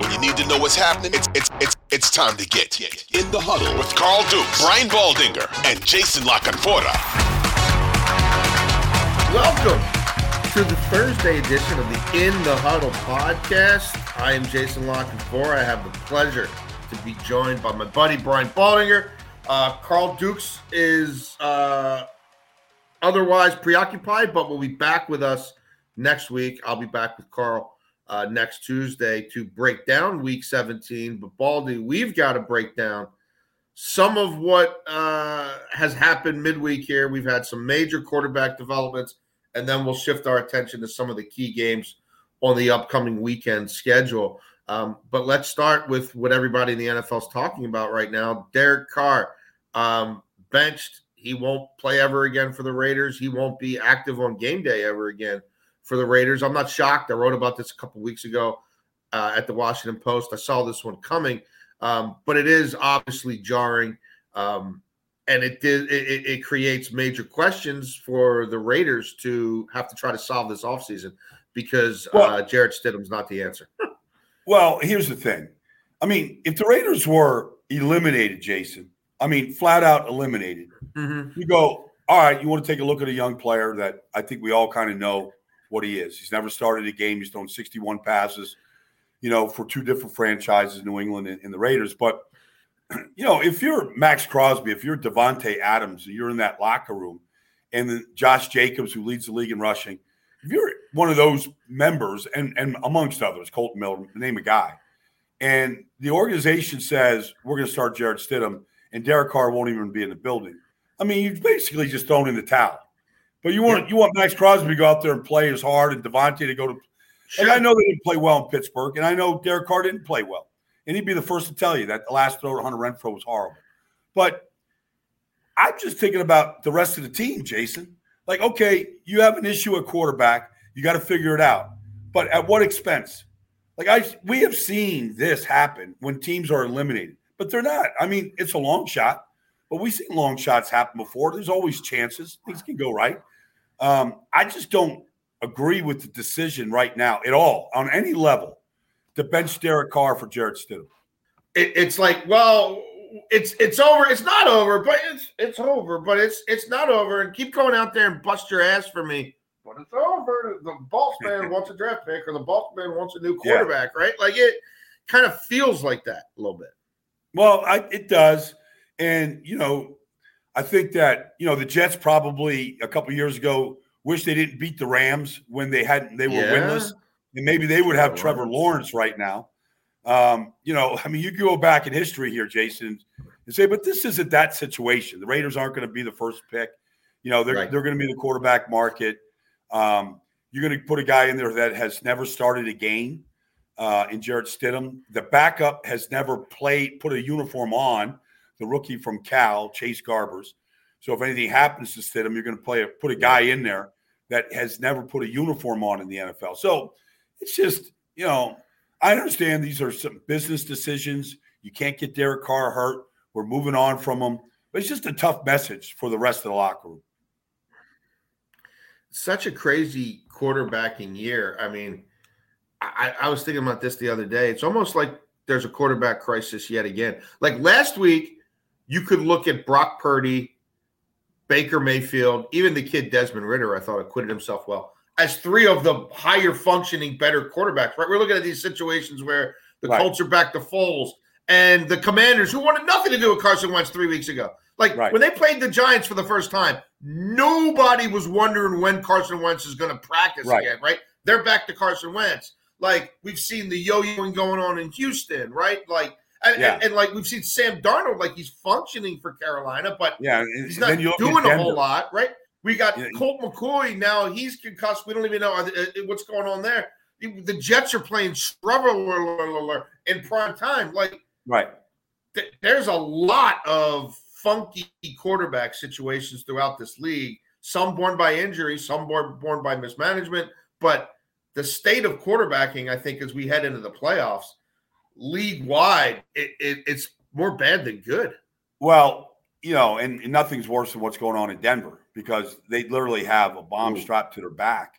When you need to know what's happening, it's time to get in the huddle with Carl Dukes, Brian Baldinger, and Jason La Canfora. Welcome to the Thursday edition of the In The Huddle podcast. I am Jason La Canfora. I have the pleasure to be joined by my buddy Brian Baldinger. Carl Dukes is otherwise preoccupied, but will be back with us next week. I'll be back with Carl next Tuesday to break down Week 17. But, Baldy, we've got to break down some of what has happened midweek here. We've had some major quarterback developments, and then we'll shift our attention to some of the key games on the upcoming weekend schedule. But let's start with what everybody in the NFL is talking about right now. Derek Carr, benched. He won't play ever again for the Raiders. He won't be active on game day ever again for the Raiders. I'm not shocked. I wrote about this a couple weeks ago at the Washington Post. I saw this one coming, but it is obviously jarring, and it creates major questions for the Raiders to have to try to solve this offseason because Jared Stidham's not the answer. Well, here's the thing. I mean, if the Raiders were eliminated, Jason, I mean, flat out eliminated, you go, all right, you want to take a look at a young player that I think we all kind of know what he is. He's never started a game. He's thrown 61 passes, you know, for two different franchises, New England and the Raiders. But, you know, if you're Max Crosby, if you're Devontae Adams, and you're in that locker room, and then Josh Jacobs, who leads the league in rushing, if you're one of those members, and amongst others, Colton Miller, name a guy, and the organization says, we're going to start Jared Stidham, and Derek Carr won't even be in the building. I mean, you've basically just thrown in the towel. But you want Max Crosby to go out there and play as hard, and Devontae to go to sure. – and I know they didn't play well in Pittsburgh, and I know Derek Carr didn't play well. And he'd be the first to tell you that the last throw to Hunter Renfrow was horrible. But I'm just thinking about the rest of the team, Jason. Like, okay, you have an issue at quarterback. You got to figure it out. But at what expense? Like, we have seen this happen when teams are eliminated. But they're not. I mean, it's a long shot. But we've seen long shots happen before. There's always chances. Things can go right. I just don't agree with the decision right now at all, on any level, to bench Derek Carr for Jared Stidham. It's like, well, it's over. It's not over, but it's over. But it's not over. And keep going out there and bust your ass for me. But it's over. The boss man wants a draft pick, or the boss man wants a new quarterback, right? Like, it kind of feels like that a little bit. Well, it does. And, you know, I think that, you know, the Jets probably a couple of years ago wish they didn't beat the Rams when they were winless, and maybe they would have Trevor Lawrence right now. You know, I mean, you go back in history here, Jason, and say, but this isn't that situation. The Raiders aren't going to be the first pick. You know, they're going to be the quarterback market. You're going to put a guy in there that has never started a game in Jared Stidham. The backup has never put a uniform on. The rookie from Cal, Chase Garbers. So if anything happens to Stidham, you're going to put a guy in there that has never put a uniform on in the NFL. So it's just, you know, I understand these are some business decisions. You can't get Derek Carr hurt. We're moving on from him. But it's just a tough message for the rest of the locker room. Such a crazy quarterbacking year. I mean, I was thinking about this the other day. It's almost like there's a quarterback crisis yet again. Like last week, you could look at Brock Purdy, Baker Mayfield, even the kid Desmond Ridder, I thought acquitted himself well, as three of the higher functioning, better quarterbacks, right? We're looking at these situations where the right. Colts are back to Foles and the Commanders, who wanted nothing to do with Carson Wentz 3 weeks ago. Like right. when they played the Giants for the first time, nobody was wondering when Carson Wentz is going to practice right. again, right? They're back to Carson Wentz. Like we've seen the yo-yoing going on in Houston, right? Like, and like we've seen Sam Darnold, like he's functioning for Carolina, but he's not doing a whole lot, right? We got Colt McCoy now; he's concussed. We don't even know what's going on there. The Jets are playing Shrubber in prime time, like right. There's a lot of funky quarterback situations throughout this league. Some born by injury, some born by mismanagement, but. The state of quarterbacking, I think, as we head into the playoffs, league-wide, it's more bad than good. Well, you know, and nothing's worse than what's going on in Denver because they literally have a bomb strapped to their back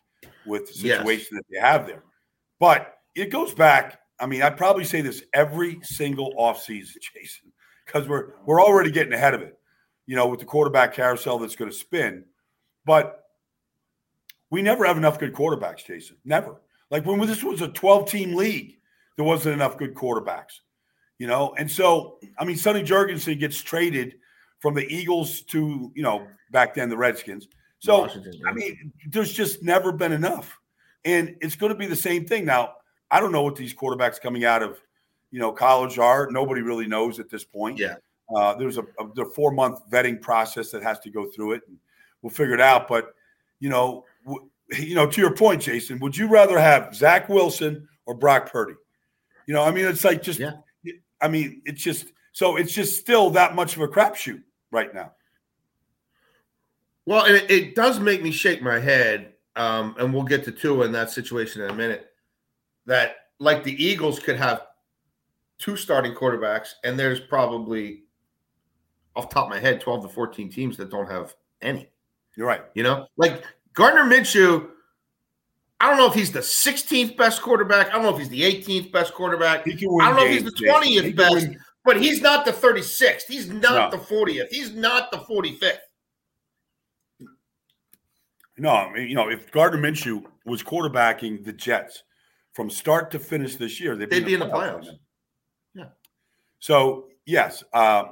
with the situation that they have there. But it goes back. I mean, I probably say this every single offseason, Jason, because we're already getting ahead of it, you know, with the quarterback carousel that's going to spin. But – we never have enough good quarterbacks, Jason. Never. Like when this was a 12-team league, there wasn't enough good quarterbacks, you know? And so, I mean, Sonny Jurgensen gets traded from the Eagles to, you know, back then the Redskins. So, Washington, I mean, there's just never been enough. And it's going to be the same thing. Now, I don't know what these quarterbacks coming out of, you know, college are. Nobody really knows at this point. Yeah. There's a 4-month vetting process that has to go through it. And we'll figure it out. But, you know, to your point, Jason, would you rather have Zach Wilson or Brock Purdy? You know, I mean, it's like just, I mean, it's just, so it's just still that much of a crapshoot right now. Well, and it does make me shake my head, and we'll get to Tua in that situation in a minute, that like the Eagles could have two starting quarterbacks, and there's probably, off the top of my head, 12 to 14 teams that don't have any. You're right. You know, like Gardner Minshew, I don't know if he's the 16th best quarterback. I don't know if he's the 18th best quarterback. I don't know if he's the 20th best, but he's not the 36th. He's not the 40th. He's not the 45th. No, I mean, you know, if Gardner Minshew was quarterbacking the Jets from start to finish this year, they'd be in the playoffs. Yeah. So, yes, I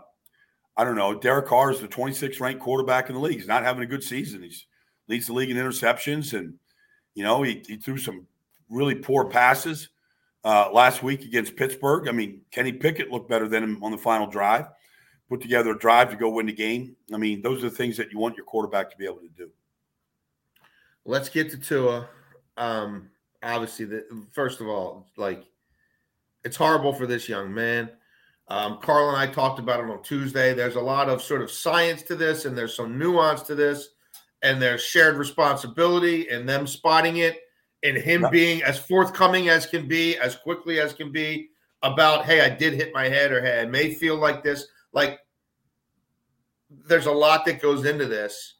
don't know. Derek Carr is the 26th ranked quarterback in the league. He's not having a good season. He leads the league in interceptions, and you know he threw some really poor passes last week against Pittsburgh. I mean, Kenny Pickett looked better than him on the final drive. Put together a drive to go win the game. I mean, those are the things that you want your quarterback to be able to do. Let's get to Tua. Obviously, first of all, like it's horrible for this young man. Carl and I talked about it on Tuesday. There's a lot of sort of science to this, and there's some nuance to this, and there's shared responsibility and them spotting it and him being as forthcoming as can be, as quickly as can be about, hey, I did hit my head, or hey, I may feel like this. Like there's a lot that goes into this,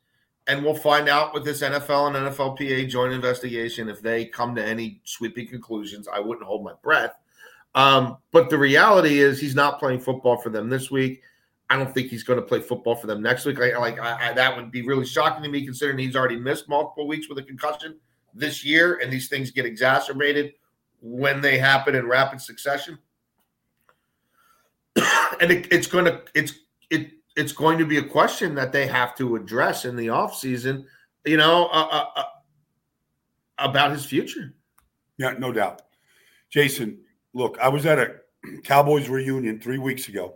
and we'll find out with this NFL and NFLPA joint investigation if they come to any sweeping conclusions. I wouldn't hold my breath. But the reality is he's not playing football for them this week. I don't think he's going to play football for them next week. I that would be really shocking to me, considering he's already missed multiple weeks with a concussion this year, and these things get exacerbated when they happen in rapid succession. And it's going to be a question that they have to address in the offseason, you know, about his future. Yeah, no doubt. Jason, look, I was at a Cowboys reunion 3 weeks ago,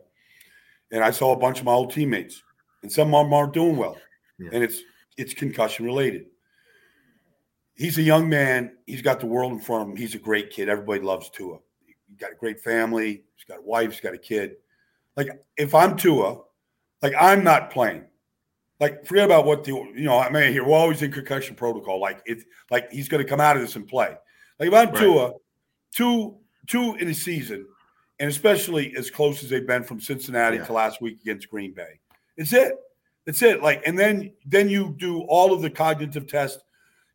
and I saw a bunch of my old teammates, and some of them aren't doing well, and it's concussion-related. He's a young man. He's got the world in front of him. He's a great kid. Everybody loves Tua. He's got a great family. He's got a wife. He's got a kid. Like, if I'm Tua, like, I'm not playing. Like, forget about what the – you know, I mean, we're always in concussion protocol. Like, he's going to come out of this and play. Like, if I'm Tua, two in a season, and especially as close as they've been from Cincinnati to last week against Green Bay. It's it. Like, and then you do all of the cognitive tests,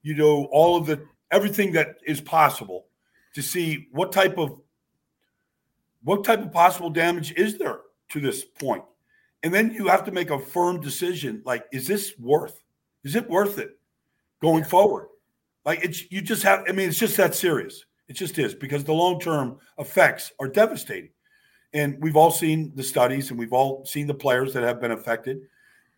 you do all of everything that is possible to see what type of possible damage is there to this point. And then you have to make a firm decision. Like, is it worth it going forward? Like, it's just that serious. It just is, because the long-term effects are devastating. And we've all seen the studies, and we've all seen the players that have been affected.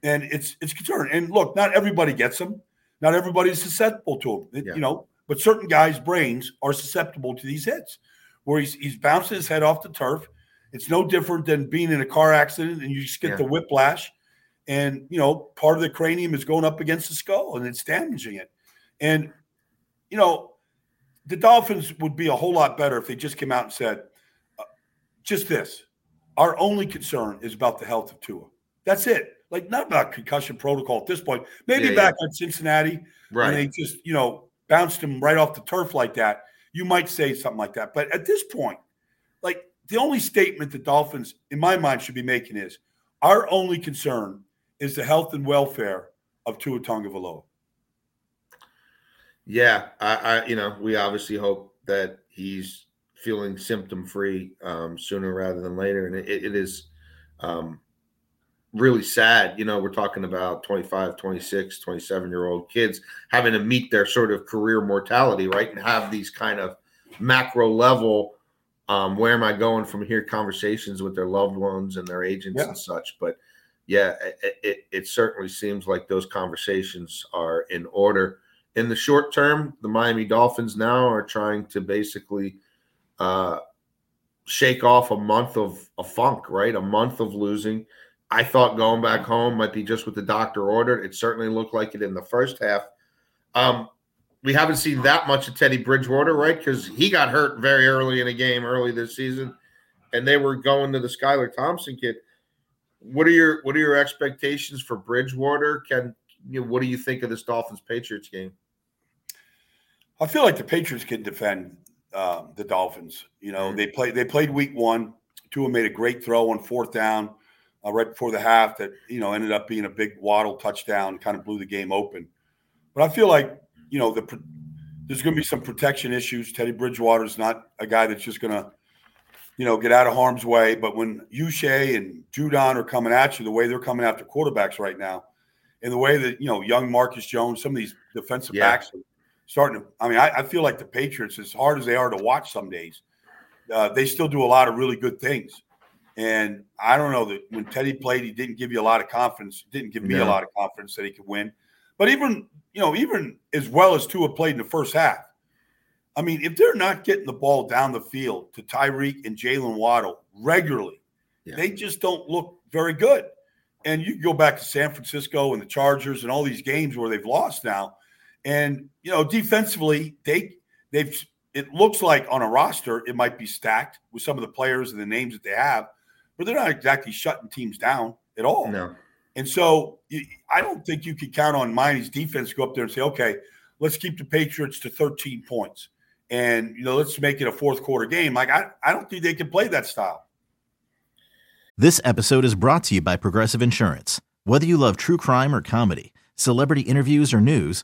And it's concerning. And look, not everybody gets them. Not everybody's susceptible to them, but certain guys' brains are susceptible to these hits where he's bouncing his head off the turf. It's no different than being in a car accident and you just get the whiplash, and, part of the cranium is going up against the skull and it's damaging it. And, the Dolphins would be a whole lot better if they just came out and said, just this. Our only concern is about the health of Tua. That's it. Like, not about concussion protocol at this point. Maybe back at Cincinnati, when they just, bounced him right off the turf like that, you might say something like that. But at this point, like, the only statement the Dolphins, in my mind, should be making is, our only concern is the health and welfare of Tua Tagovailoa. Yeah, I we obviously hope that he's feeling symptom-free sooner rather than later. And it is really sad. We're talking about 25, 26, 27-year-old kids having to meet their sort of career mortality, right, and have these kind of macro-level where am I going from here conversations with their loved ones and their agents and such. But, it certainly seems like those conversations are in order. In the short term, the Miami Dolphins now are trying to basically shake off a month of a funk, right? A month of losing. I thought going back home might be just what the doctor ordered. It certainly looked like it in the first half. We haven't seen that much of Teddy Bridgewater, right? Because he got hurt very early in a game early this season, and they were going to the Skylar Thompson kid. What are your expectations for Bridgewater? What do you think of this Dolphins-Patriots game? I feel like the Patriots can defend the Dolphins. They played week one. Tua made a great throw on fourth down right before the half that, ended up being a big Waddle touchdown, kind of blew the game open. But I feel like, there's going to be some protection issues. Teddy Bridgewater's not a guy that's just going to, get out of harm's way. But when Uche and Judon are coming at you the way they're coming after quarterbacks right now, and the way that, young Marcus Jones, some of these defensive backs are starting to – I mean, I feel like the Patriots, as hard as they are to watch some days, they still do a lot of really good things. And I don't know that when Teddy played, he didn't give you a lot of confidence. Didn't give me a lot of confidence that he could win. But even as well as Tua played in the first half, I mean, if they're not getting the ball down the field to Tyreek and Jalen Waddle regularly, they just don't look very good. And you go back to San Francisco and the Chargers and all these games where they've lost now. And, defensively, it looks like on a roster it might be stacked with some of the players and the names that they have, but they're not exactly shutting teams down at all. No. And so I don't think you can count on Miami's defense to go up there and say, okay, let's keep the Patriots to 13 points and, let's make it a fourth quarter game. Like, I don't think they can play that style. This episode is brought to you by Progressive Insurance. Whether you love true crime or comedy, celebrity interviews or news,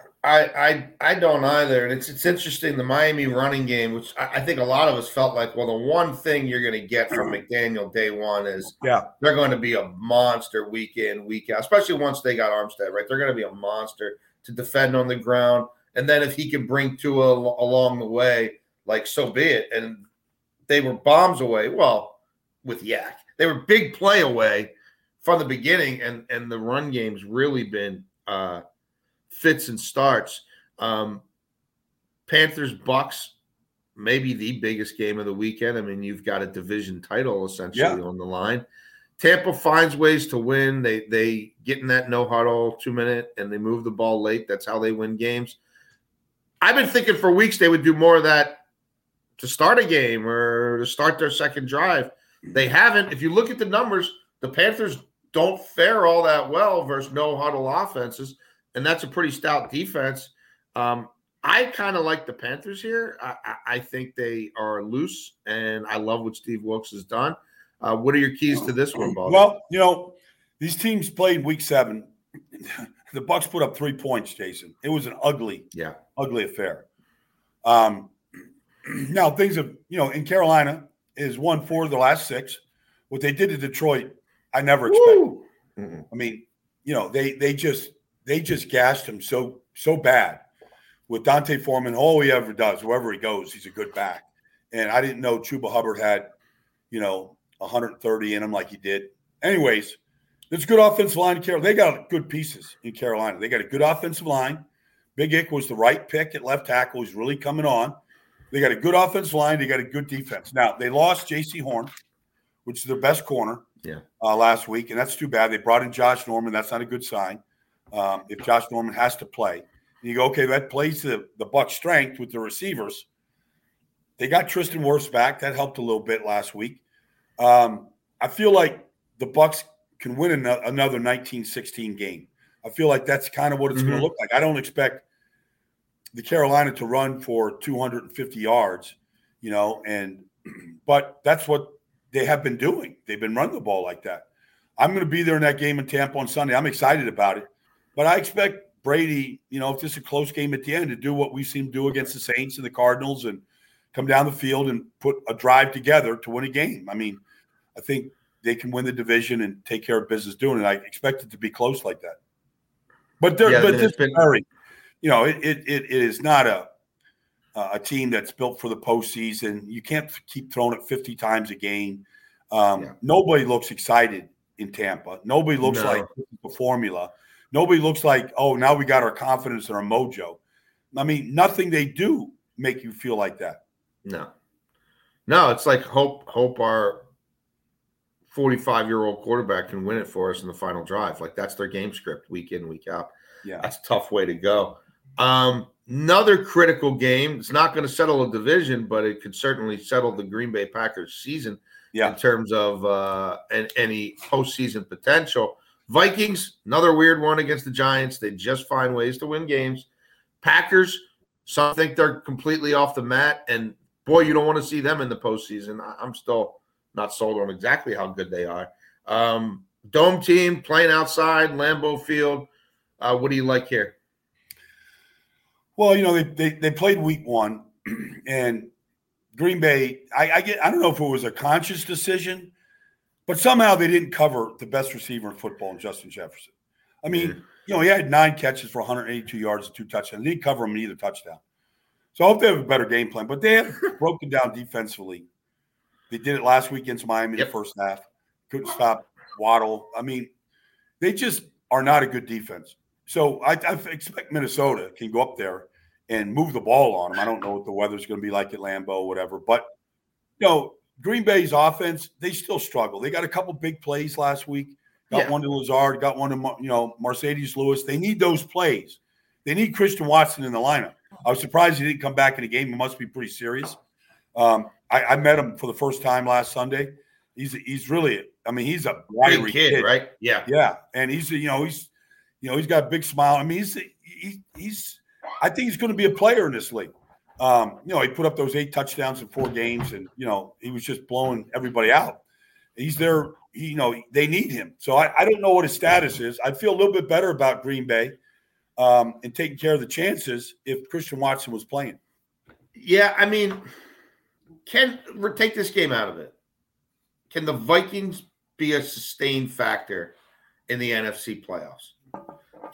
I don't either. And it's interesting, the Miami running game, which I think a lot of us felt like, well, the one thing you're going to get from McDaniel day one is they're going to be a monster week in, week out, especially once they got Armstead, right? They're going to be a monster to defend on the ground. And then if he can bring Tua along the way, like, so be it. And they were bombs away. Well, with Yak, they were big play away from the beginning. And the run game's really been fits and starts. Panthers, Bucs, maybe the biggest game of the weekend. I mean, you've got a division title essentially on the line. Tampa finds ways to win. They get in that no huddle 2 minute and they move the ball late. That's how they win games. I've been thinking for weeks they would do more of that to start a game or to start their second drive. They haven't. If you look at the numbers, the Panthers don't fare all that well versus no-huddle offenses, and that's a pretty stout defense. I kind of like the Panthers here. I think they are loose, and I love what Steve Wilkes has done. What are your keys to this one, Bob? Well, you know, these teams played Week 7. The Bucs put up 3 points, Jason. It was an ugly affair. Now, things have, you know, in Carolina is won 4 of the last 6. What they did to Detroit, I never expected. Mm-hmm. I mean, you know, they just gassed him so bad with Dante Foreman. All he ever does, wherever he goes, he's a good back. And I didn't know Chuba Hubbard had, you know, 130 in him like he did. Anyways, there's a good offensive line in Carolina. They got good pieces in Carolina. They got a good offensive line. Big Ick was the right pick at left tackle. He's really coming on. They got a good offensive line. They got a good defense. Now, they lost J.C. Horn, which is their best corner last week, and that's too bad. They brought in Josh Norman. That's not a good sign if Josh Norman has to play. And you go, okay, that plays the Bucs' strength with the receivers. They got Tristan Wirfs back. That helped a little bit last week. I feel like the Bucs can win another 19-16 game. I feel like that's kind of what it's going to look like. I don't expect the Carolina to run for 250 yards, you know, but that's what they have been doing. They've been running the ball like that. I'm going to be there in that game in Tampa on Sunday. I'm excited about it. But I expect Brady, you know, if this is a close game at the end, to do what we've seen him do against the Saints and the Cardinals and come down the field and put a drive together to win a game. I mean, I think they can win the division and take care of business doing it. I expect it to be close like that. But this been very, you know, it is not a team that's built for the postseason. You can't keep throwing it 50 times a game. Nobody looks excited in Tampa. Nobody looks like the formula. Nobody looks like, oh, now we got our confidence and our mojo. I mean, nothing they do make you feel like that. No, it's like hope our 45-year-old quarterback can win it for us in the final drive. Like, that's their game script week in, week out. Yeah, that's a tough way to go. Another critical game. It's not going to settle a division, but it could certainly settle the Green Bay Packers season in terms of any postseason potential. Vikings, another weird one against the Giants. They just find ways to win games. Packers, some think they're completely off the mat, and boy, you don't want to see them in the postseason. I'm still not sold on exactly how good they are. Dome team playing outside, Lambeau Field. What do you like here? Well, you know, they played week 1, and Green Bay, I don't know if it was a conscious decision, but somehow they didn't cover the best receiver in football in Justin Jefferson. I mean, you know, he had 9 catches for 182 yards and 2 touchdowns. They didn't cover him in either touchdown. So I hope they have a better game plan. But they have broken down defensively. They did it last week against Miami in the first half. Couldn't stop Waddle. I mean, they just are not a good defense. So I expect Minnesota can go up there and move the ball on them. I don't know what the weather's going to be like at Lambeau or whatever. But, you know, Green Bay's offense, they still struggle. They got a couple big plays last week. Got one to Lazard, got one to, you know, Mercedes Lewis. They need those plays. They need Christian Watson in the lineup. I was surprised he didn't come back in the game. He must be pretty serious. I met him for the first time last Sunday. He's really, I mean, he's a wiry kid, right? Yeah. And he's got a big smile. I mean, I think he's going to be a player in this league. You know, he put up those 8 touchdowns in 4 games, and you know, he was just blowing everybody out. He's there. You know, they need him. So I don't know what his status is. I feel a little bit better about Green Bay and taking care of the chances if Christian Watson was playing. Yeah, I mean, take this game out of it. Can the Vikings be a sustained factor in the NFC playoffs?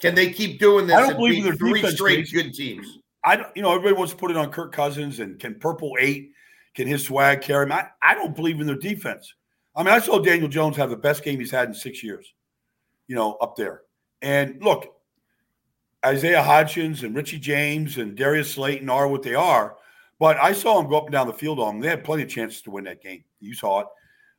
Can they keep doing this? I don't believe in their defense, straight good teams. You know, everybody wants to put it on Kirk Cousins and can Purple 8, can his swag carry him? I don't believe in their defense. I mean, I saw Daniel Jones have the best game he's had in 6 years, you know, up there. And look, Isaiah Hodgins and Richie James and Darius Slayton are what they are. But I saw them go up and down the field on them. They had plenty of chances to win that game. You saw it.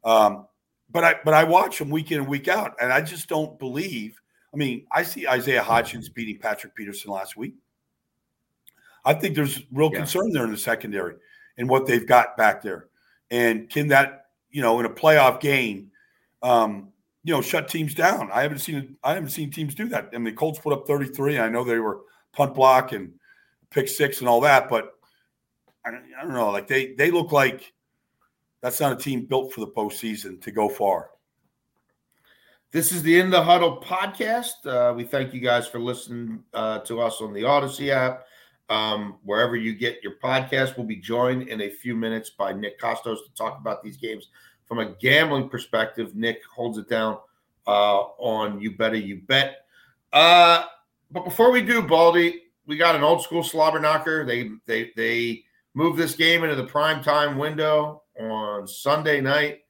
But I watch them week in and week out, and I just don't believe. I mean, I see Isaiah Hodgins beating Patrick Peterson last week. I think there's real concern there in the secondary. and what they've got back there. And can that, you know, in a playoff game, you know, shut teams down? I haven't seen teams do that. I mean, the Colts put up 33. I know they were punt block and pick six and all that, but I don't know. Like they look like that's not a team built for the postseason to go far. This is the In the Huddle podcast. We thank you guys for listening to us on the Odyssey app. Wherever you get your podcast, we'll be joined in a few minutes by Nick Costos to talk about these games from a gambling perspective. Nick holds it down on You Better You Bet. But before we do, Baldy, we got an old school slobber knocker. They moved this game into the prime time window on Sunday night.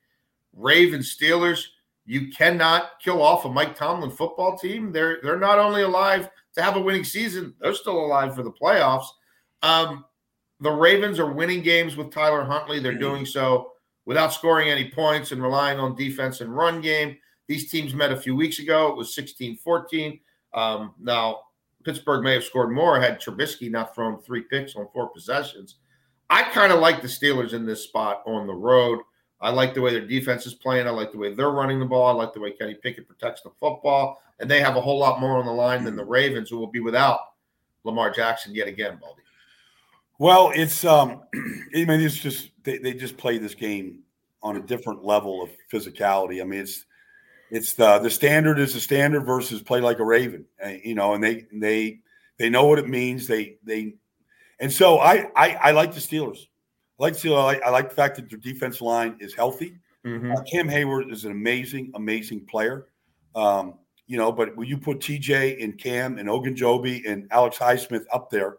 Ravens Steelers. You cannot kill off a Mike Tomlin football team. They're not only alive to have a winning season, they're still alive for the playoffs. The Ravens are winning games with Tyler Huntley. They're doing so without scoring any points and relying on defense and run game. These teams met a few weeks ago. It was 16-14. Now, Pittsburgh may have scored more had Trubisky not thrown three picks on four possessions. I kind of like the Steelers in this spot on the road. I like the way their defense is playing. I like the way they're running the ball. I like the way Kenny Pickett protects the football. And they have a whole lot more on the line than the Ravens, who will be without Lamar Jackson yet again, Baldy. Well, it's I mean, it's just they just play this game on a different level of physicality. I mean, it's the standard is the standard versus play like a Raven, you know. And they know what it means. They and so I like the Steelers. I like the fact that their defense line is healthy. Mm-hmm. Cam Hayward is an amazing, amazing player. You know, but when you put TJ and Cam and Ogunjobi and Alex Highsmith up there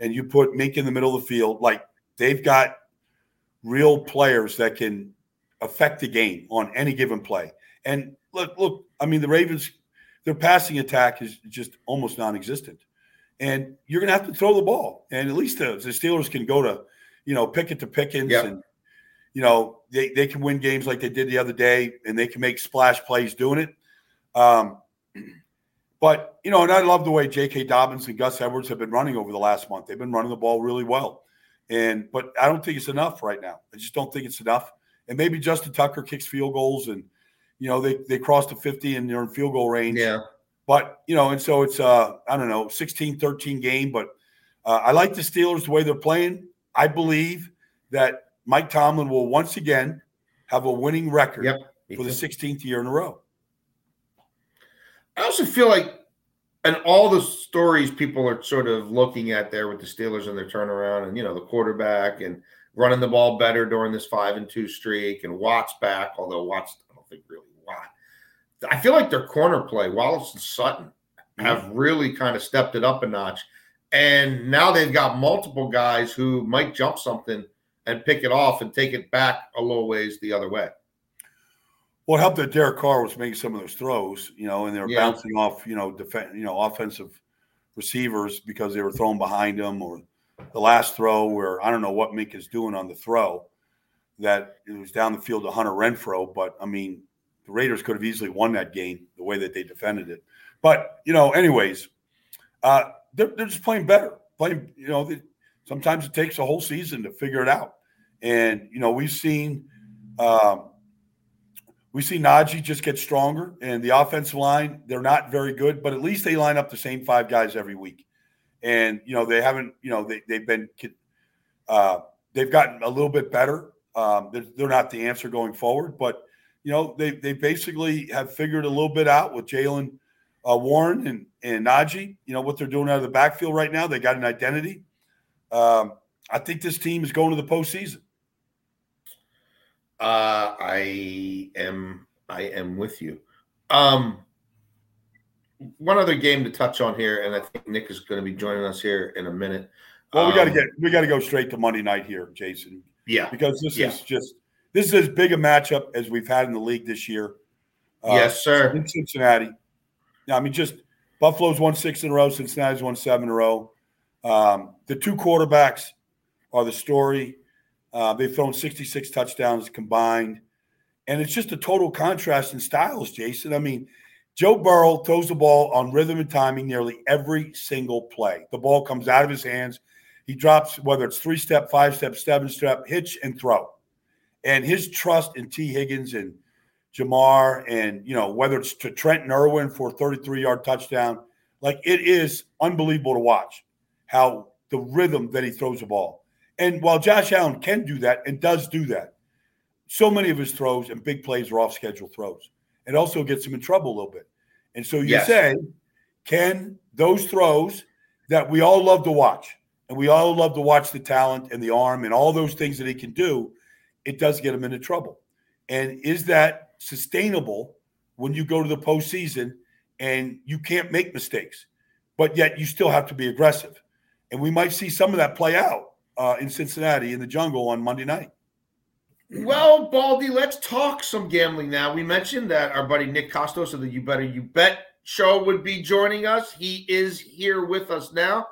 and you put Mink in the middle of the field, like they've got real players that can affect the game on any given play. And look, I mean, the Ravens, their passing attack is just almost non-existent. And you're going to have to throw the ball. And at least the Steelers can go to – you know, Pickett to Pickens, yep. And, you know, they can win games like they did the other day, and they can make splash plays doing it. But, you know, and I love the way J.K. Dobbins and Gus Edwards have been running over the last month. They've been running the ball really well. But I don't think it's enough right now. I just don't think it's enough. And maybe Justin Tucker kicks field goals and, you know, they cross the 50 and they're in field goal range. Yeah. But, you know, and so it's, I don't know, 16-13 game. But I like the Steelers the way they're playing. I believe that Mike Tomlin will once again have a winning record for the 16th year in a row. I also feel like, and all the stories people are sort of looking at there with the Steelers and their turnaround and, you know, the quarterback and running the ball better during this 5-2 streak and Watt's back, although Watt's, I don't think really Watt. I feel like their corner play, Wallace and Sutton, have really kind of stepped it up a notch. And now they've got multiple guys who might jump something and pick it off and take it back a little ways the other way. Well, it helped that Derek Carr was making some of those throws, you know, and they were bouncing off, you know, offensive receivers because they were thrown behind them, or the last throw where I don't know what Mink is doing on the throw that it was down the field to Hunter Renfrow. But, I mean, the Raiders could have easily won that game the way that they defended it. But, you know, anyways, they're just playing better. You know, sometimes it takes a whole season to figure it out. And, you know, we've seen Najee just get stronger, and the offensive line, they're not very good, but at least they line up the same five guys every week. And, you know, they haven't, you know, they've gotten a little bit better. They're not the answer going forward, but, you know, they basically have figured a little bit out with Jalen Warren and Najee, you know, what they're doing out of the backfield right now. They got an identity. I think this team is going to the postseason. I am with you. One other game to touch on here, and I think Nick is going to be joining us here in a minute. Well, we got to go straight to Monday night here, Jason. Yeah, because this is as big a matchup as we've had in the league this year. Yes, sir. In Cincinnati. I mean, just Buffalo's won 6 in a row. Cincinnati's won 7 in a row. The two quarterbacks are the story. They've thrown 66 touchdowns combined. And it's just a total contrast in styles, Jason. I mean, Joe Burrow throws the ball on rhythm and timing nearly every single play. The ball comes out of his hands. He drops, whether it's three-step, five-step, seven-step, hitch and throw. And his trust in T. Higgins and Jamar and, you know, whether it's to Trenton Irwin for a 33-yard touchdown, like it is unbelievable to watch how the rhythm that he throws the ball. And while Josh Allen can do that and does do that, so many of his throws and big plays are off-schedule throws. It also gets him in trouble a little bit. And so you say, can those throws that we all love to watch, and we all love to watch the talent and the arm and all those things that he can do, it does get him into trouble. And is that sustainable when you go to the postseason and you can't make mistakes, but yet you still have to be aggressive? And we might see some of that play out in Cincinnati in the jungle on Monday night. Well, Baldy, let's talk some gambling now. We mentioned that our buddy Nick Costos of the You Better You Bet show would be joining us. He is here with us now.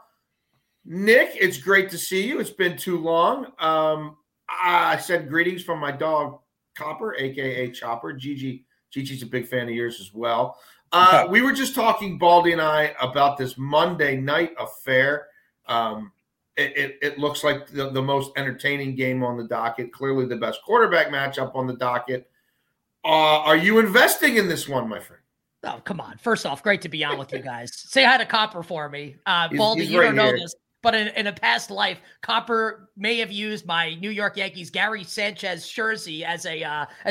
Nick, it's great to see you. It's been too long. I sent greetings from my dog, Copper, a.k.a. Chopper. Gigi. Gigi's a big fan of yours as well. We were just talking, Baldy and I, about this Monday night affair. It looks like the most entertaining game on the docket, clearly the best quarterback matchup on the docket. Are you investing in this one, my friend? Oh, come on. First off, great to be on with you guys. Say hi to Copper for me. Baldy, he's right, you don't know this, but in a past life, Copper may have used my New York Yankees Gary Sanchez jersey as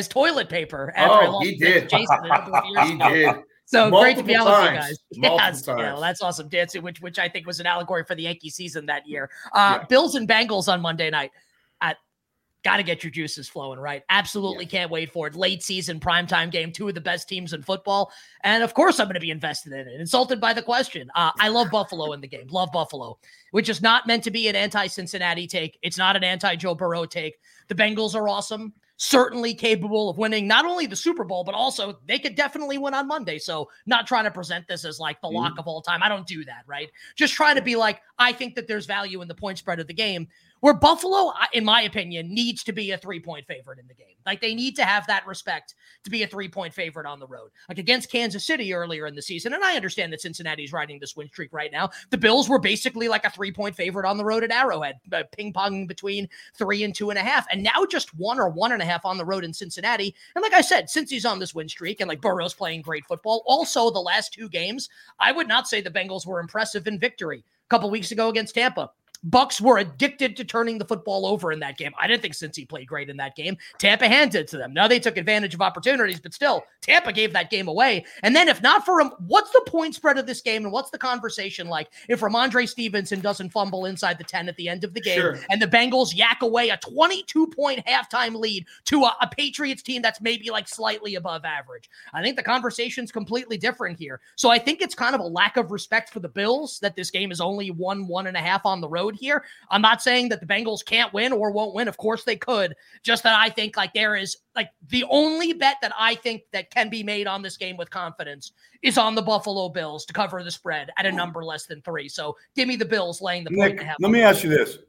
toilet paper. Oh, he did. Jason a couple of years ago. He did. So multiple great to be on with you guys. Yes, yeah, that's awesome. Dancing, which I think was an allegory for the Yankee season that year. Bills and Bengals on Monday night. Got to get your juices flowing, right? Absolutely can't wait for it. Late season, primetime game, two of the best teams in football. And of course, I'm going to be invested in it. Insulted by the question. I love Buffalo in the game. Love Buffalo, which is not meant to be an anti-Cincinnati take. It's not an anti-Joe Burrow take. The Bengals are awesome. Certainly capable of winning not only the Super Bowl, but also they could definitely win on Monday. So not trying to present this as like the lock of all time. I don't do that, right? Just trying to be like, I think that there's value in the point spread of the game where Buffalo, in my opinion, needs to be a 3-point favorite in the game. Like they need to have that respect to be a 3-point favorite on the road, like against Kansas City earlier in the season. And I understand that Cincinnati's riding this win streak right now. The Bills were basically like a 3-point favorite on the road at Arrowhead, ping pong between 3 and 2.5. And now just 1 or 1.5 on the road in Cincinnati. And like I said, since he's on this win streak and like Burrow's playing great football, also the last two games, I would not say the Bengals were impressive in victory. A couple weeks ago against Tampa, Bucs were addicted to turning the football over in that game. I didn't think Cincy played great in that game. Tampa handed it to them. Now they took advantage of opportunities, but still, Tampa gave that game away. And then if not for him, what's the point spread of this game and what's the conversation like if Ramondre Stevenson doesn't fumble inside the 10 at the end of the game and the Bengals yak away a 22-point halftime lead to a Patriots team that's maybe like slightly above average? I think the conversation's completely different here. So I think it's kind of a lack of respect for the Bills that this game is only 1, 1.5 on the road here. I'm not saying that the Bengals can't win or won't win. Of course they could. Just that I think like there is like the only bet that I think that can be made on this game with confidence is on the Buffalo Bills to cover the spread at a number less than 3. So give me the Bills laying the point. Nick, let me ask you this.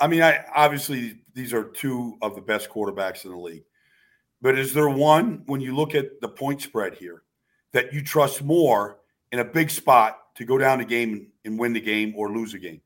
I obviously these are two of the best quarterbacks in the league, but is there one when you look at the point spread here that you trust more in a big spot to go down a game and win the game or lose a game?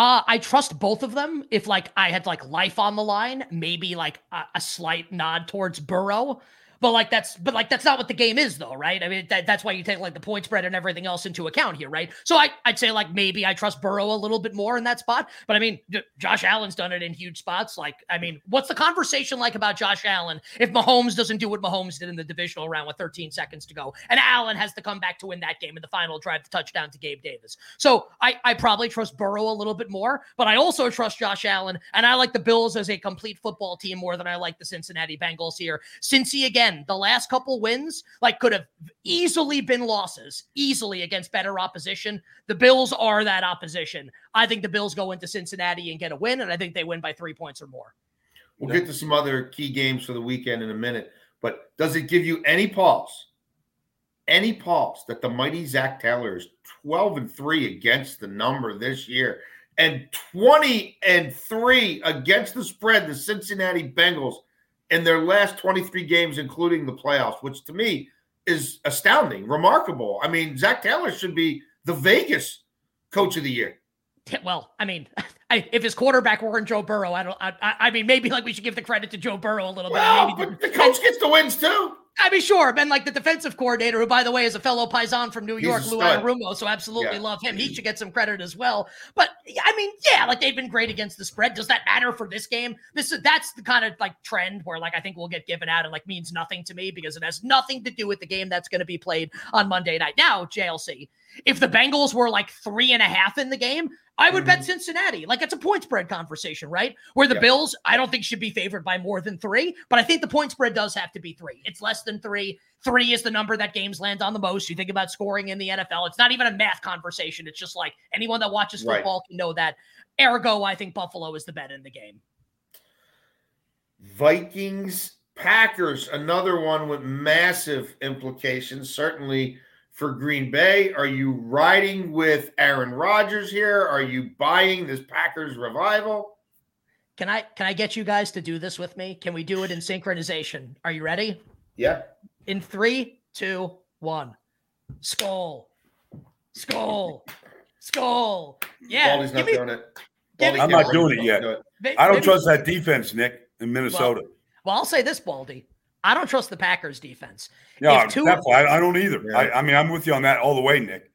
I trust both of them. If like I had like life on the line, maybe like a slight nod towards Burrow, but that's not what the game is though, right? I mean, that's why you take like the point spread and everything else into account here, right? So I'd say like maybe I trust Burrow a little bit more in that spot, but I mean, Josh Allen's done it in huge spots. Like, I mean, what's the conversation like about Josh Allen if Mahomes doesn't do what Mahomes did in the divisional round with 13 seconds to go, and Allen has to come back to win that game in the final drive, the touchdown to Gabe Davis? So I probably trust Burrow a little bit more, but I also trust Josh Allen, and I like the Bills as a complete football team more than I like the Cincinnati Bengals here. Cincy again. The last couple wins like could have easily been losses, easily against better opposition. The Bills are that opposition. I think the Bills go into Cincinnati and get a win, and I think they win by 3 points or more. We'll get to some other key games for the weekend in a minute, but does it give you any pause that the mighty Zach Taylor is 12-3 against the number this year and 20-3 against the spread, the Cincinnati Bengals, in their last 23 games, including the playoffs, which to me is astounding, remarkable. I mean, Zach Taylor should be the Vegas coach of the year. Well, I mean, if his quarterback weren't Joe Burrow, I mean, maybe like we should give the credit to Joe Burrow a little bit. Maybe. But the coach gets the wins too. I mean, sure. And like the defensive coordinator, who, by the way, is a fellow Paisan from New York, Lou Anarumo. So absolutely love him. He should get some credit as well. But I mean, yeah, like they've been great against the spread. Does that matter for this game? That's the kind of like trend where like I think we'll get given out and like means nothing to me because it has nothing to do with the game that's going to be played on Monday night. Now, JLC, if the Bengals were like 3.5 in the game, I would bet Cincinnati. Like, it's a point spread conversation, right? Where the Bills, I don't think should be favored by more than 3, but I think the point spread does have to be 3. It's less than 3. 3 is the number that games land on the most. You think about scoring in the NFL. It's not even a math conversation. It's just like anyone that watches football can know that. Ergo, I think Buffalo is the bet in the game. Vikings, Packers, another one with massive implications, certainly for Green Bay. Are you riding with Aaron Rodgers here? Are you buying this Packers revival? Can I get you guys to do this with me? Can we do it in synchronization? Are you ready? Yeah. In 3, 2, 1. Skull. Skull. Skull. Yeah. Baldy's not doing it. I'm not doing it yet. I don't trust that defense, Nick, in Minnesota. Well, I'll say this, Baldy. I don't trust the Packers defense. No, I don't either. Yeah. I mean, I'm with you on that all the way, Nick.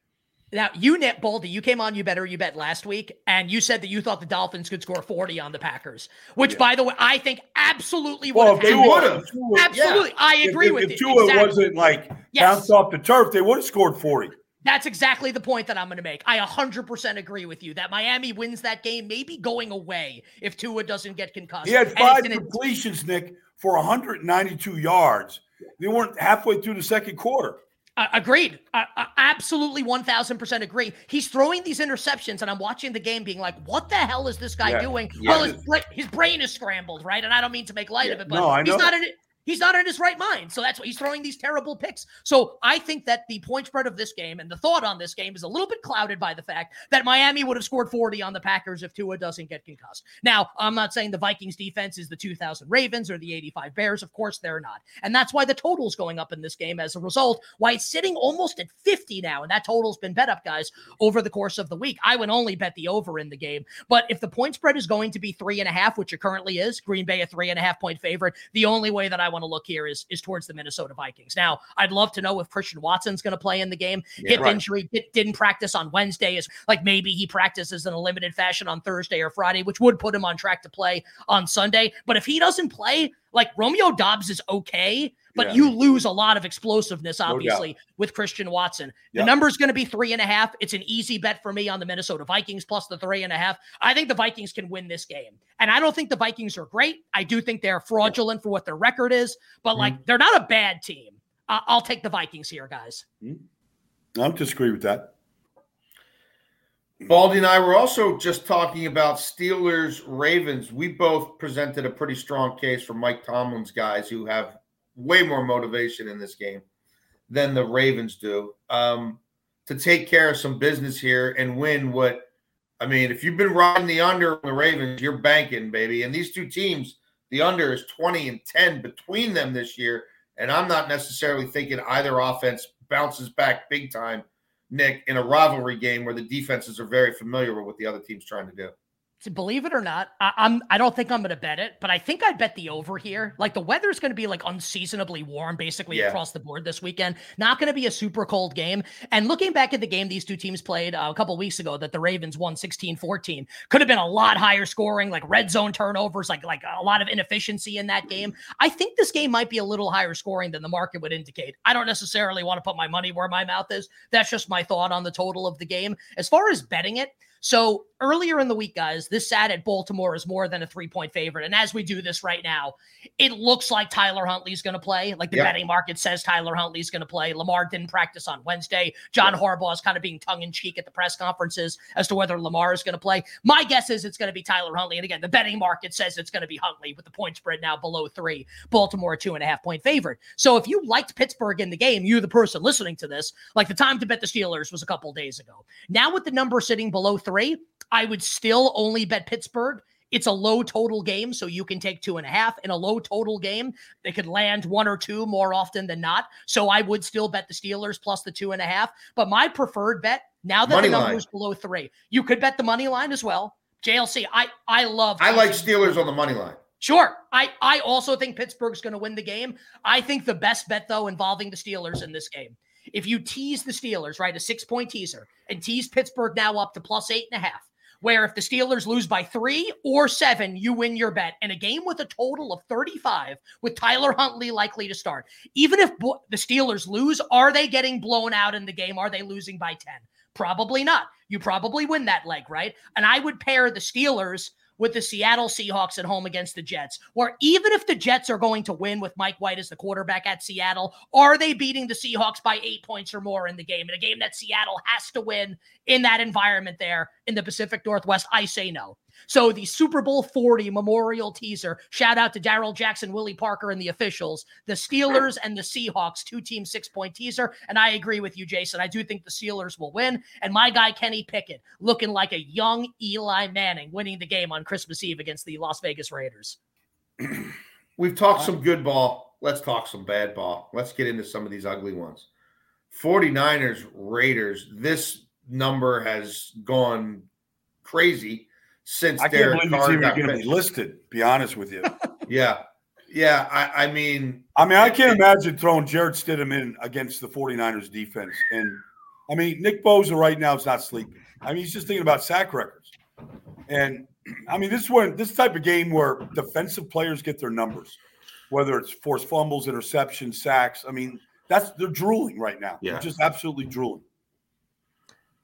Now, Nick Baldy, you came on You Better You Bet last week, and you said that you thought the Dolphins could score 40 on the Packers, which, by the way, I think absolutely would have. Well, they would have. Absolutely. Yeah. I agree with you. If Tua wasn't, like, bounced off the turf, they would have scored 40. That's exactly the point that I'm going to make. I 100% agree with you that Miami wins that game, maybe going away if Tua doesn't get concussed. He had 5 completions, Nick, for 192 yards. They weren't halfway through the second quarter. Agreed. I absolutely 1,000% agree. He's throwing these interceptions, and I'm watching the game being like, what the hell is this guy doing? Yeah. Well, his brain is scrambled, right? And I don't mean to make light of it, but he's not in his right mind. So that's why he's throwing these terrible picks. So I think that the point spread of this game and the thought on this game is a little bit clouded by the fact that Miami would have scored 40 on the Packers if Tua doesn't get concussed. Now, I'm not saying the Vikings defense is the 2000 Ravens or the 85 Bears. Of course, they're not. And that's why the total's going up in this game as a result, why it's sitting almost at 50 now. And that total's been bet up, guys, over the course of the week. I would only bet the over in the game. But if the point spread is going to be 3.5, which it currently is, Green Bay a 3.5 point favorite, the only way that I want to look here is towards the Minnesota Vikings. Now, I'd love to know if Christian Watson's going to play in the game. Hip injury, didn't practice on Wednesday. Is like maybe he practices in a limited fashion on Thursday or Friday, which would put him on track to play on Sunday. But if he doesn't play, like Romeo Doubs is okay, but you lose a lot of explosiveness, obviously, with Christian Watson. The number's going to be 3.5. It's an easy bet for me on the Minnesota Vikings plus the 3.5. I think the Vikings can win this game. And I don't think the Vikings are great. I do think they're fraudulent for what their record is, but like they're not a bad team. I'll take the Vikings here, guys. I don't disagree with that. Baldy and I were also just talking about Steelers-Ravens. We both presented a pretty strong case for Mike Tomlin's guys who have way more motivation in this game than the Ravens do to take care of some business here and win what – I mean, if you've been riding the under on the Ravens, you're banking, baby. And these two teams, the under is 20-10 between them this year, and I'm not necessarily thinking either offense bounces back big time, Nick, in a rivalry game where the defenses are very familiar with what the other team's trying to do. Believe it or not, I don't think I'm going to bet it, but I think I'd bet the over here. Like the weather's going to be like unseasonably warm basically across the board this weekend. Not going to be a super cold game. And looking back at the game these two teams played a couple weeks ago that the Ravens won 16-14, could have been a lot higher scoring, like red zone turnovers, like a lot of inefficiency in that game. I think this game might be a little higher scoring than the market would indicate. I don't necessarily want to put my money where my mouth is. That's just my thought on the total of the game. As far as betting it, so earlier in the week, guys, this sat at Baltimore is more than a 3-point favorite. And as we do this right now, it looks like Tyler Huntley's going to play. Like the betting market says Tyler Huntley's going to play. Lamar didn't practice on Wednesday. John Harbaugh is kind of being tongue-in-cheek at the press conferences as to whether Lamar is going to play. My guess is it's going to be Tyler Huntley. And again, the betting market says it's going to be Huntley with the point spread now below 3. Baltimore a 2.5-point favorite. So if you liked Pittsburgh in the game, you, the person listening to this, like the time to bet the Steelers was a couple days ago. Now with the number sitting below 3, I would still only bet Pittsburgh. It's a low total game, so you can take 2.5. In a low total game, they could land 1 or 2 more often than not. So I would still bet the Steelers plus the 2.5. But my preferred bet, now that the number is below 3, you could bet the money line as well. JLC, I love. I like Steelers on the money line. Sure. I also think Pittsburgh's going to win the game. I think the best bet, though, involving the Steelers in this game, if you tease the Steelers, right, a 6-point teaser, and tease Pittsburgh now up to plus 8.5, where if the Steelers lose by 3 or 7, you win your bet. And a game with a total of 35 with Tyler Huntley likely to start. Even if the Steelers lose, are they getting blown out in the game? Are they losing by 10? Probably not. You probably win that leg, right? And I would pair the Steelers with the Seattle Seahawks at home against the Jets, where even if the Jets are going to win with Mike White as the quarterback at Seattle, are they beating the Seahawks by 8 points or more in the game? In a game that Seattle has to win in that environment there in the Pacific Northwest, I say no. So the Super Bowl 40 memorial teaser, shout out to Daryl Jackson, Willie Parker, and the officials, the Steelers and the Seahawks, 2-team 6-point teaser. And I agree with you, Jason. I do think the Steelers will win. And my guy, Kenny Pickett, looking like a young Eli Manning, winning the game on Christmas Eve against the Las Vegas Raiders. We've talked some good ball. Let's talk some bad ball. Let's get into some of these ugly ones. 49ers, Raiders. This number has gone crazy since Derek Carr got listed, be honest with you. Yeah. I mean, I can't imagine throwing Jared Stidham in against the 49ers defense. And I mean, Nick Bosa right now is not sleeping. I mean, he's just thinking about sack records. And I mean, this type of game where defensive players get their numbers, whether it's forced fumbles, interceptions, sacks. I mean, they're drooling right now. Yeah. They're just absolutely drooling.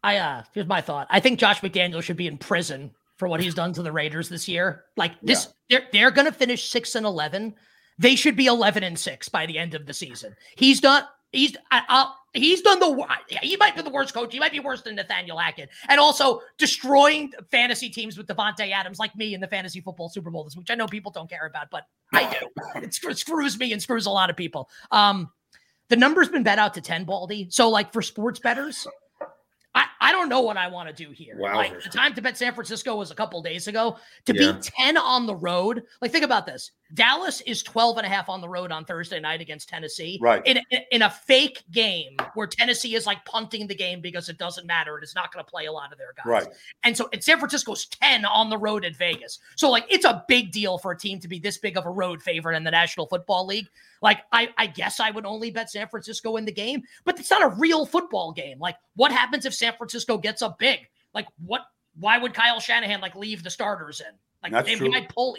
Here's my thought. I think Josh McDaniels should be in prison for what he's done to the Raiders this year. Like this, they're going to finish 6-11. They should be 11-6 by the end of the season. He's done. He's done the worst. He might be the worst coach. He might be worse than Nathaniel Hackett. And also destroying fantasy teams with Devontae Adams, like me in the fantasy football Super Bowl this week, which I know people don't care about, but I do. It screws me and screws a lot of people. The number's been bet out to 10, Baldy. So like for sports bettors, I don't know what I want to do here. Wow. Like the time to bet San Francisco was a couple days ago. To be 10 on the road, like think about this. Dallas is 12.5 on the road on Thursday night against Tennessee. Right. In a fake game where Tennessee is like punting the game because it doesn't matter and it's not going to play a lot of their guys. Right. And so San Francisco's 10 on the road at Vegas. So like it's a big deal for a team to be this big of a road favorite in the National Football League. Like I guess I would only bet San Francisco in the game, but it's not a real football game. Like what happens if San Francisco gets up big? Like what? Why would Kyle Shanahan like leave the starters in? Like he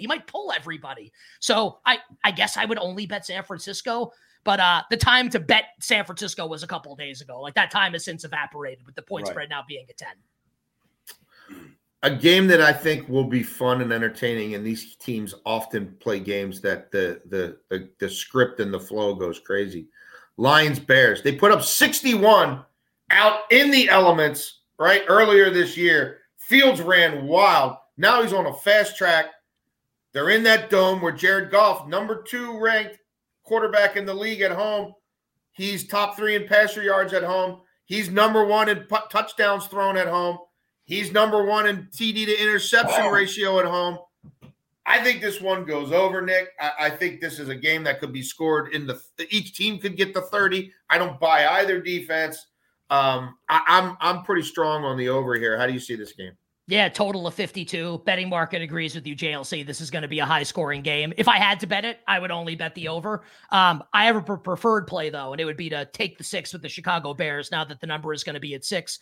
might pull everybody. So I guess I would only bet San Francisco, but the time to bet San Francisco was a couple of days ago. Like that time has since evaporated with the point spread now being at 10. A game that I think will be fun and entertaining, and these teams often play games that the script and the flow goes crazy. Lions, Bears. They put up 61 out in the elements, right? Earlier this year, Fields ran wild. Now he's on a fast track. They're in that dome where Jared Goff, number 2 ranked quarterback in the league at home. He's top 3 in passer yards at home. He's number 1 in touchdowns thrown at home. He's number 1 in TD to interception ratio at home. I think this one goes over, Nick. I think this is a game that could be scored in each team could get to 30. I don't buy either defense. I'm pretty strong on the over here. How do you see this game? Yeah, total of 52. Betting market agrees with you, JLC. This is going to be a high-scoring game. If I had to bet it, I would only bet the over. I have a preferred play, though, and it would be to take the 6 with the Chicago Bears now that the number is going to be at 6.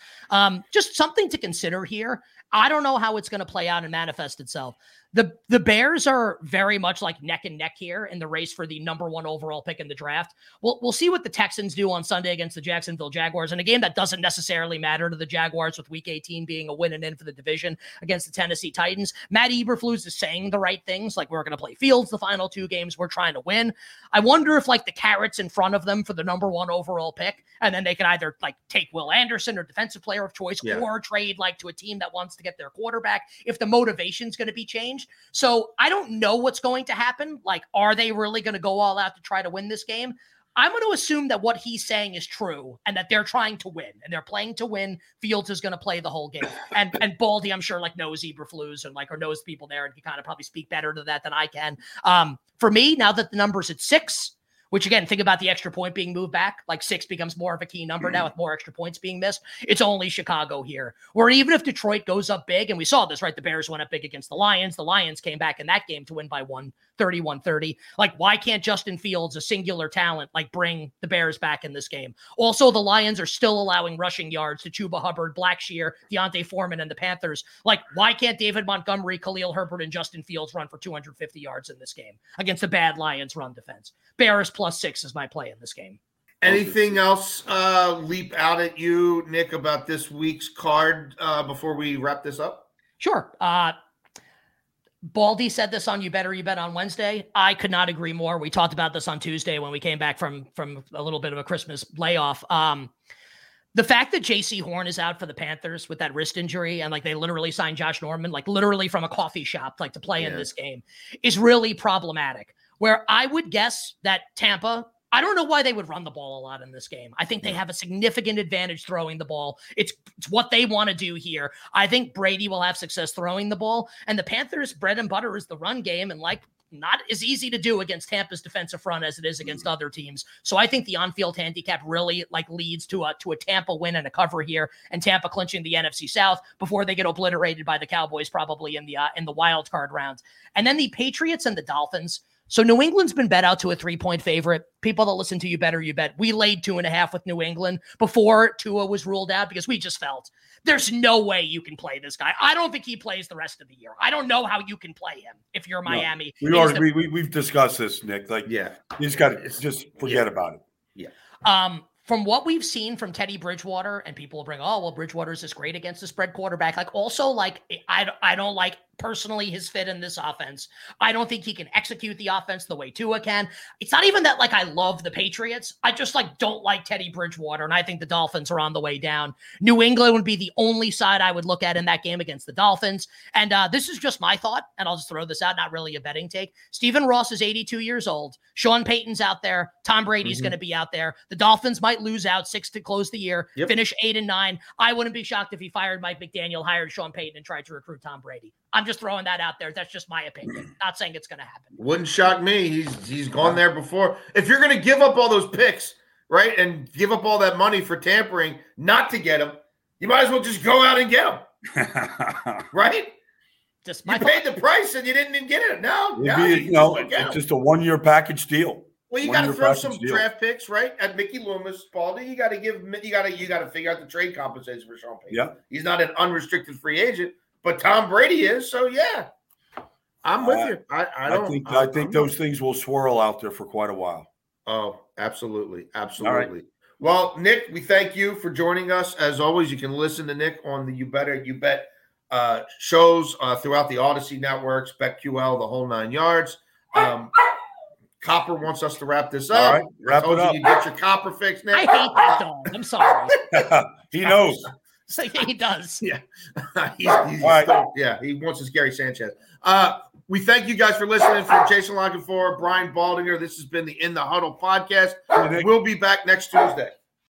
Just something to consider here. I don't know how it's going to play out and manifest itself. The Bears are very much like neck and neck here in the race for the number 1 overall pick in the draft. We'll see what the Texans do on Sunday against the Jacksonville Jaguars in a game that doesn't necessarily matter to the Jaguars with week 18 being a win and in for the division against the Tennessee Titans. Matt Eberflus is saying the right things, like we're going to play Fields the final 2 games, we're trying to win. I wonder if like the carrots in front of them for the number 1 overall pick, and then they can either like take Will Anderson or defensive player of choice or trade like to a team that wants to get their quarterback, if the motivation's going to be changed. So I don't know what's going to happen. Like, are they really going to go all out to try to win this game? I'm going to assume that what he's saying is true and that they're trying to win and they're playing to win. Fields is going to play the whole game. And Baldy, I'm sure, like knows Eberflus and like, or knows people there and can kind of probably speak better to that than I can. For me, now that the number's at 6, which again, think about the extra point being moved back. Like six becomes more of a key number now with more extra points being missed. It's only Chicago here. Or even if Detroit goes up big, and we saw this, right? The Bears went up big against the Lions. The Lions came back in that game to win by 31-30. Like, why can't Justin Fields, a singular talent, like bring the Bears back in this game? Also, the Lions are still allowing rushing yards to Chuba Hubbard, Blackshear, Deontay Foreman, and the Panthers. Like, why can't David Montgomery, Khalil Herbert, and Justin Fields run for 250 yards in this game against the bad Lions run defense? Bears +6 is my play in this game. Anything else leap out at you, Nick, about this week's card before we wrap this up? Sure. Baldy said this on You Better You Bet on Wednesday. I could not agree more. We talked about this on Tuesday when we came back from a little bit of a Christmas layoff. The fact that J.C. Horn is out for the Panthers with that wrist injury, and like they literally signed Josh Norman, like literally from a coffee shop, like to play in this game, is really problematic. Where I would guess that Tampa, I don't know why they would run the ball a lot in this game. I think they have a significant advantage throwing the ball. It's what they want to do here. I think Brady will have success throwing the ball. And the Panthers' bread and butter is the run game, and like not as easy to do against Tampa's defensive front as it is against other teams. So I think the on-field handicap really like leads to a Tampa win and a cover here, and Tampa clinching the NFC South before they get obliterated by the Cowboys probably in the wild card rounds. And then the Patriots and the Dolphins. So New England's been bet out to a 3-point favorite. People that listen to You Better You Bet, we laid 2.5 with New England before Tua was ruled out because we just felt there's no way you can play this guy. I don't think he plays the rest of the year. I don't know how you can play him if you're Miami. No, we've discussed this, Nick. Like, you just got to just forget about it. Yeah. From what we've seen from Teddy Bridgewater, and people will bring, oh, well, Bridgewater's this great against the spread quarterback. Like, also, like, I don't like personally his fit in this offense. I don't think he can execute the offense the way Tua can. It's not even that, like, I love the Patriots. I just, like, don't like Teddy Bridgewater, and I think the Dolphins are on the way down. New England would be the only side I would look at in that game against the Dolphins. And this is just my thought, and I'll just throw this out, not really a betting take. Stephen Ross is 82 years old. Sean Payton's out there. Tom Brady's going to be out there. The Dolphins might lose out 6 to close the year, finish 8-9. I wouldn't be shocked if he fired Mike McDaniel, hired Sean Payton, and tried to recruit Tom Brady. I'm just throwing that out there. That's just my opinion. Not saying it's going to happen. Wouldn't shock me. He's gone there before. If you're going to give up all those picks, right, and give up all that money for tampering not to get him, you might as well just go out and get him, right? Just you paid the price and you didn't even get it. It's just a one-year package deal. Well, you got to throw some draft picks, right? At Mickey Loomis, Baldy, you got to figure out the trade compensation for Sean Payton. Yeah. He's not an unrestricted free agent, but Tom Brady is. So I'm with you. I think those things will swirl out there for quite a while. Oh, absolutely, absolutely. All right. Well, Nick, we thank you for joining us. As always, you can listen to Nick on the You Better You Bet shows throughout the Odyssey networks, BetQL, the whole nine yards. Copper wants us to wrap this up. All right, wrap it up. You get your copper fix now. I hate that dog. I'm sorry. He knows. So, he does. Yeah. he's all right. Yeah, he wants his Gary Sanchez. We thank you guys for listening. For Jason La Canfora, Brian Baldinger, this has been the In the Huddle podcast. We'll be back next Tuesday.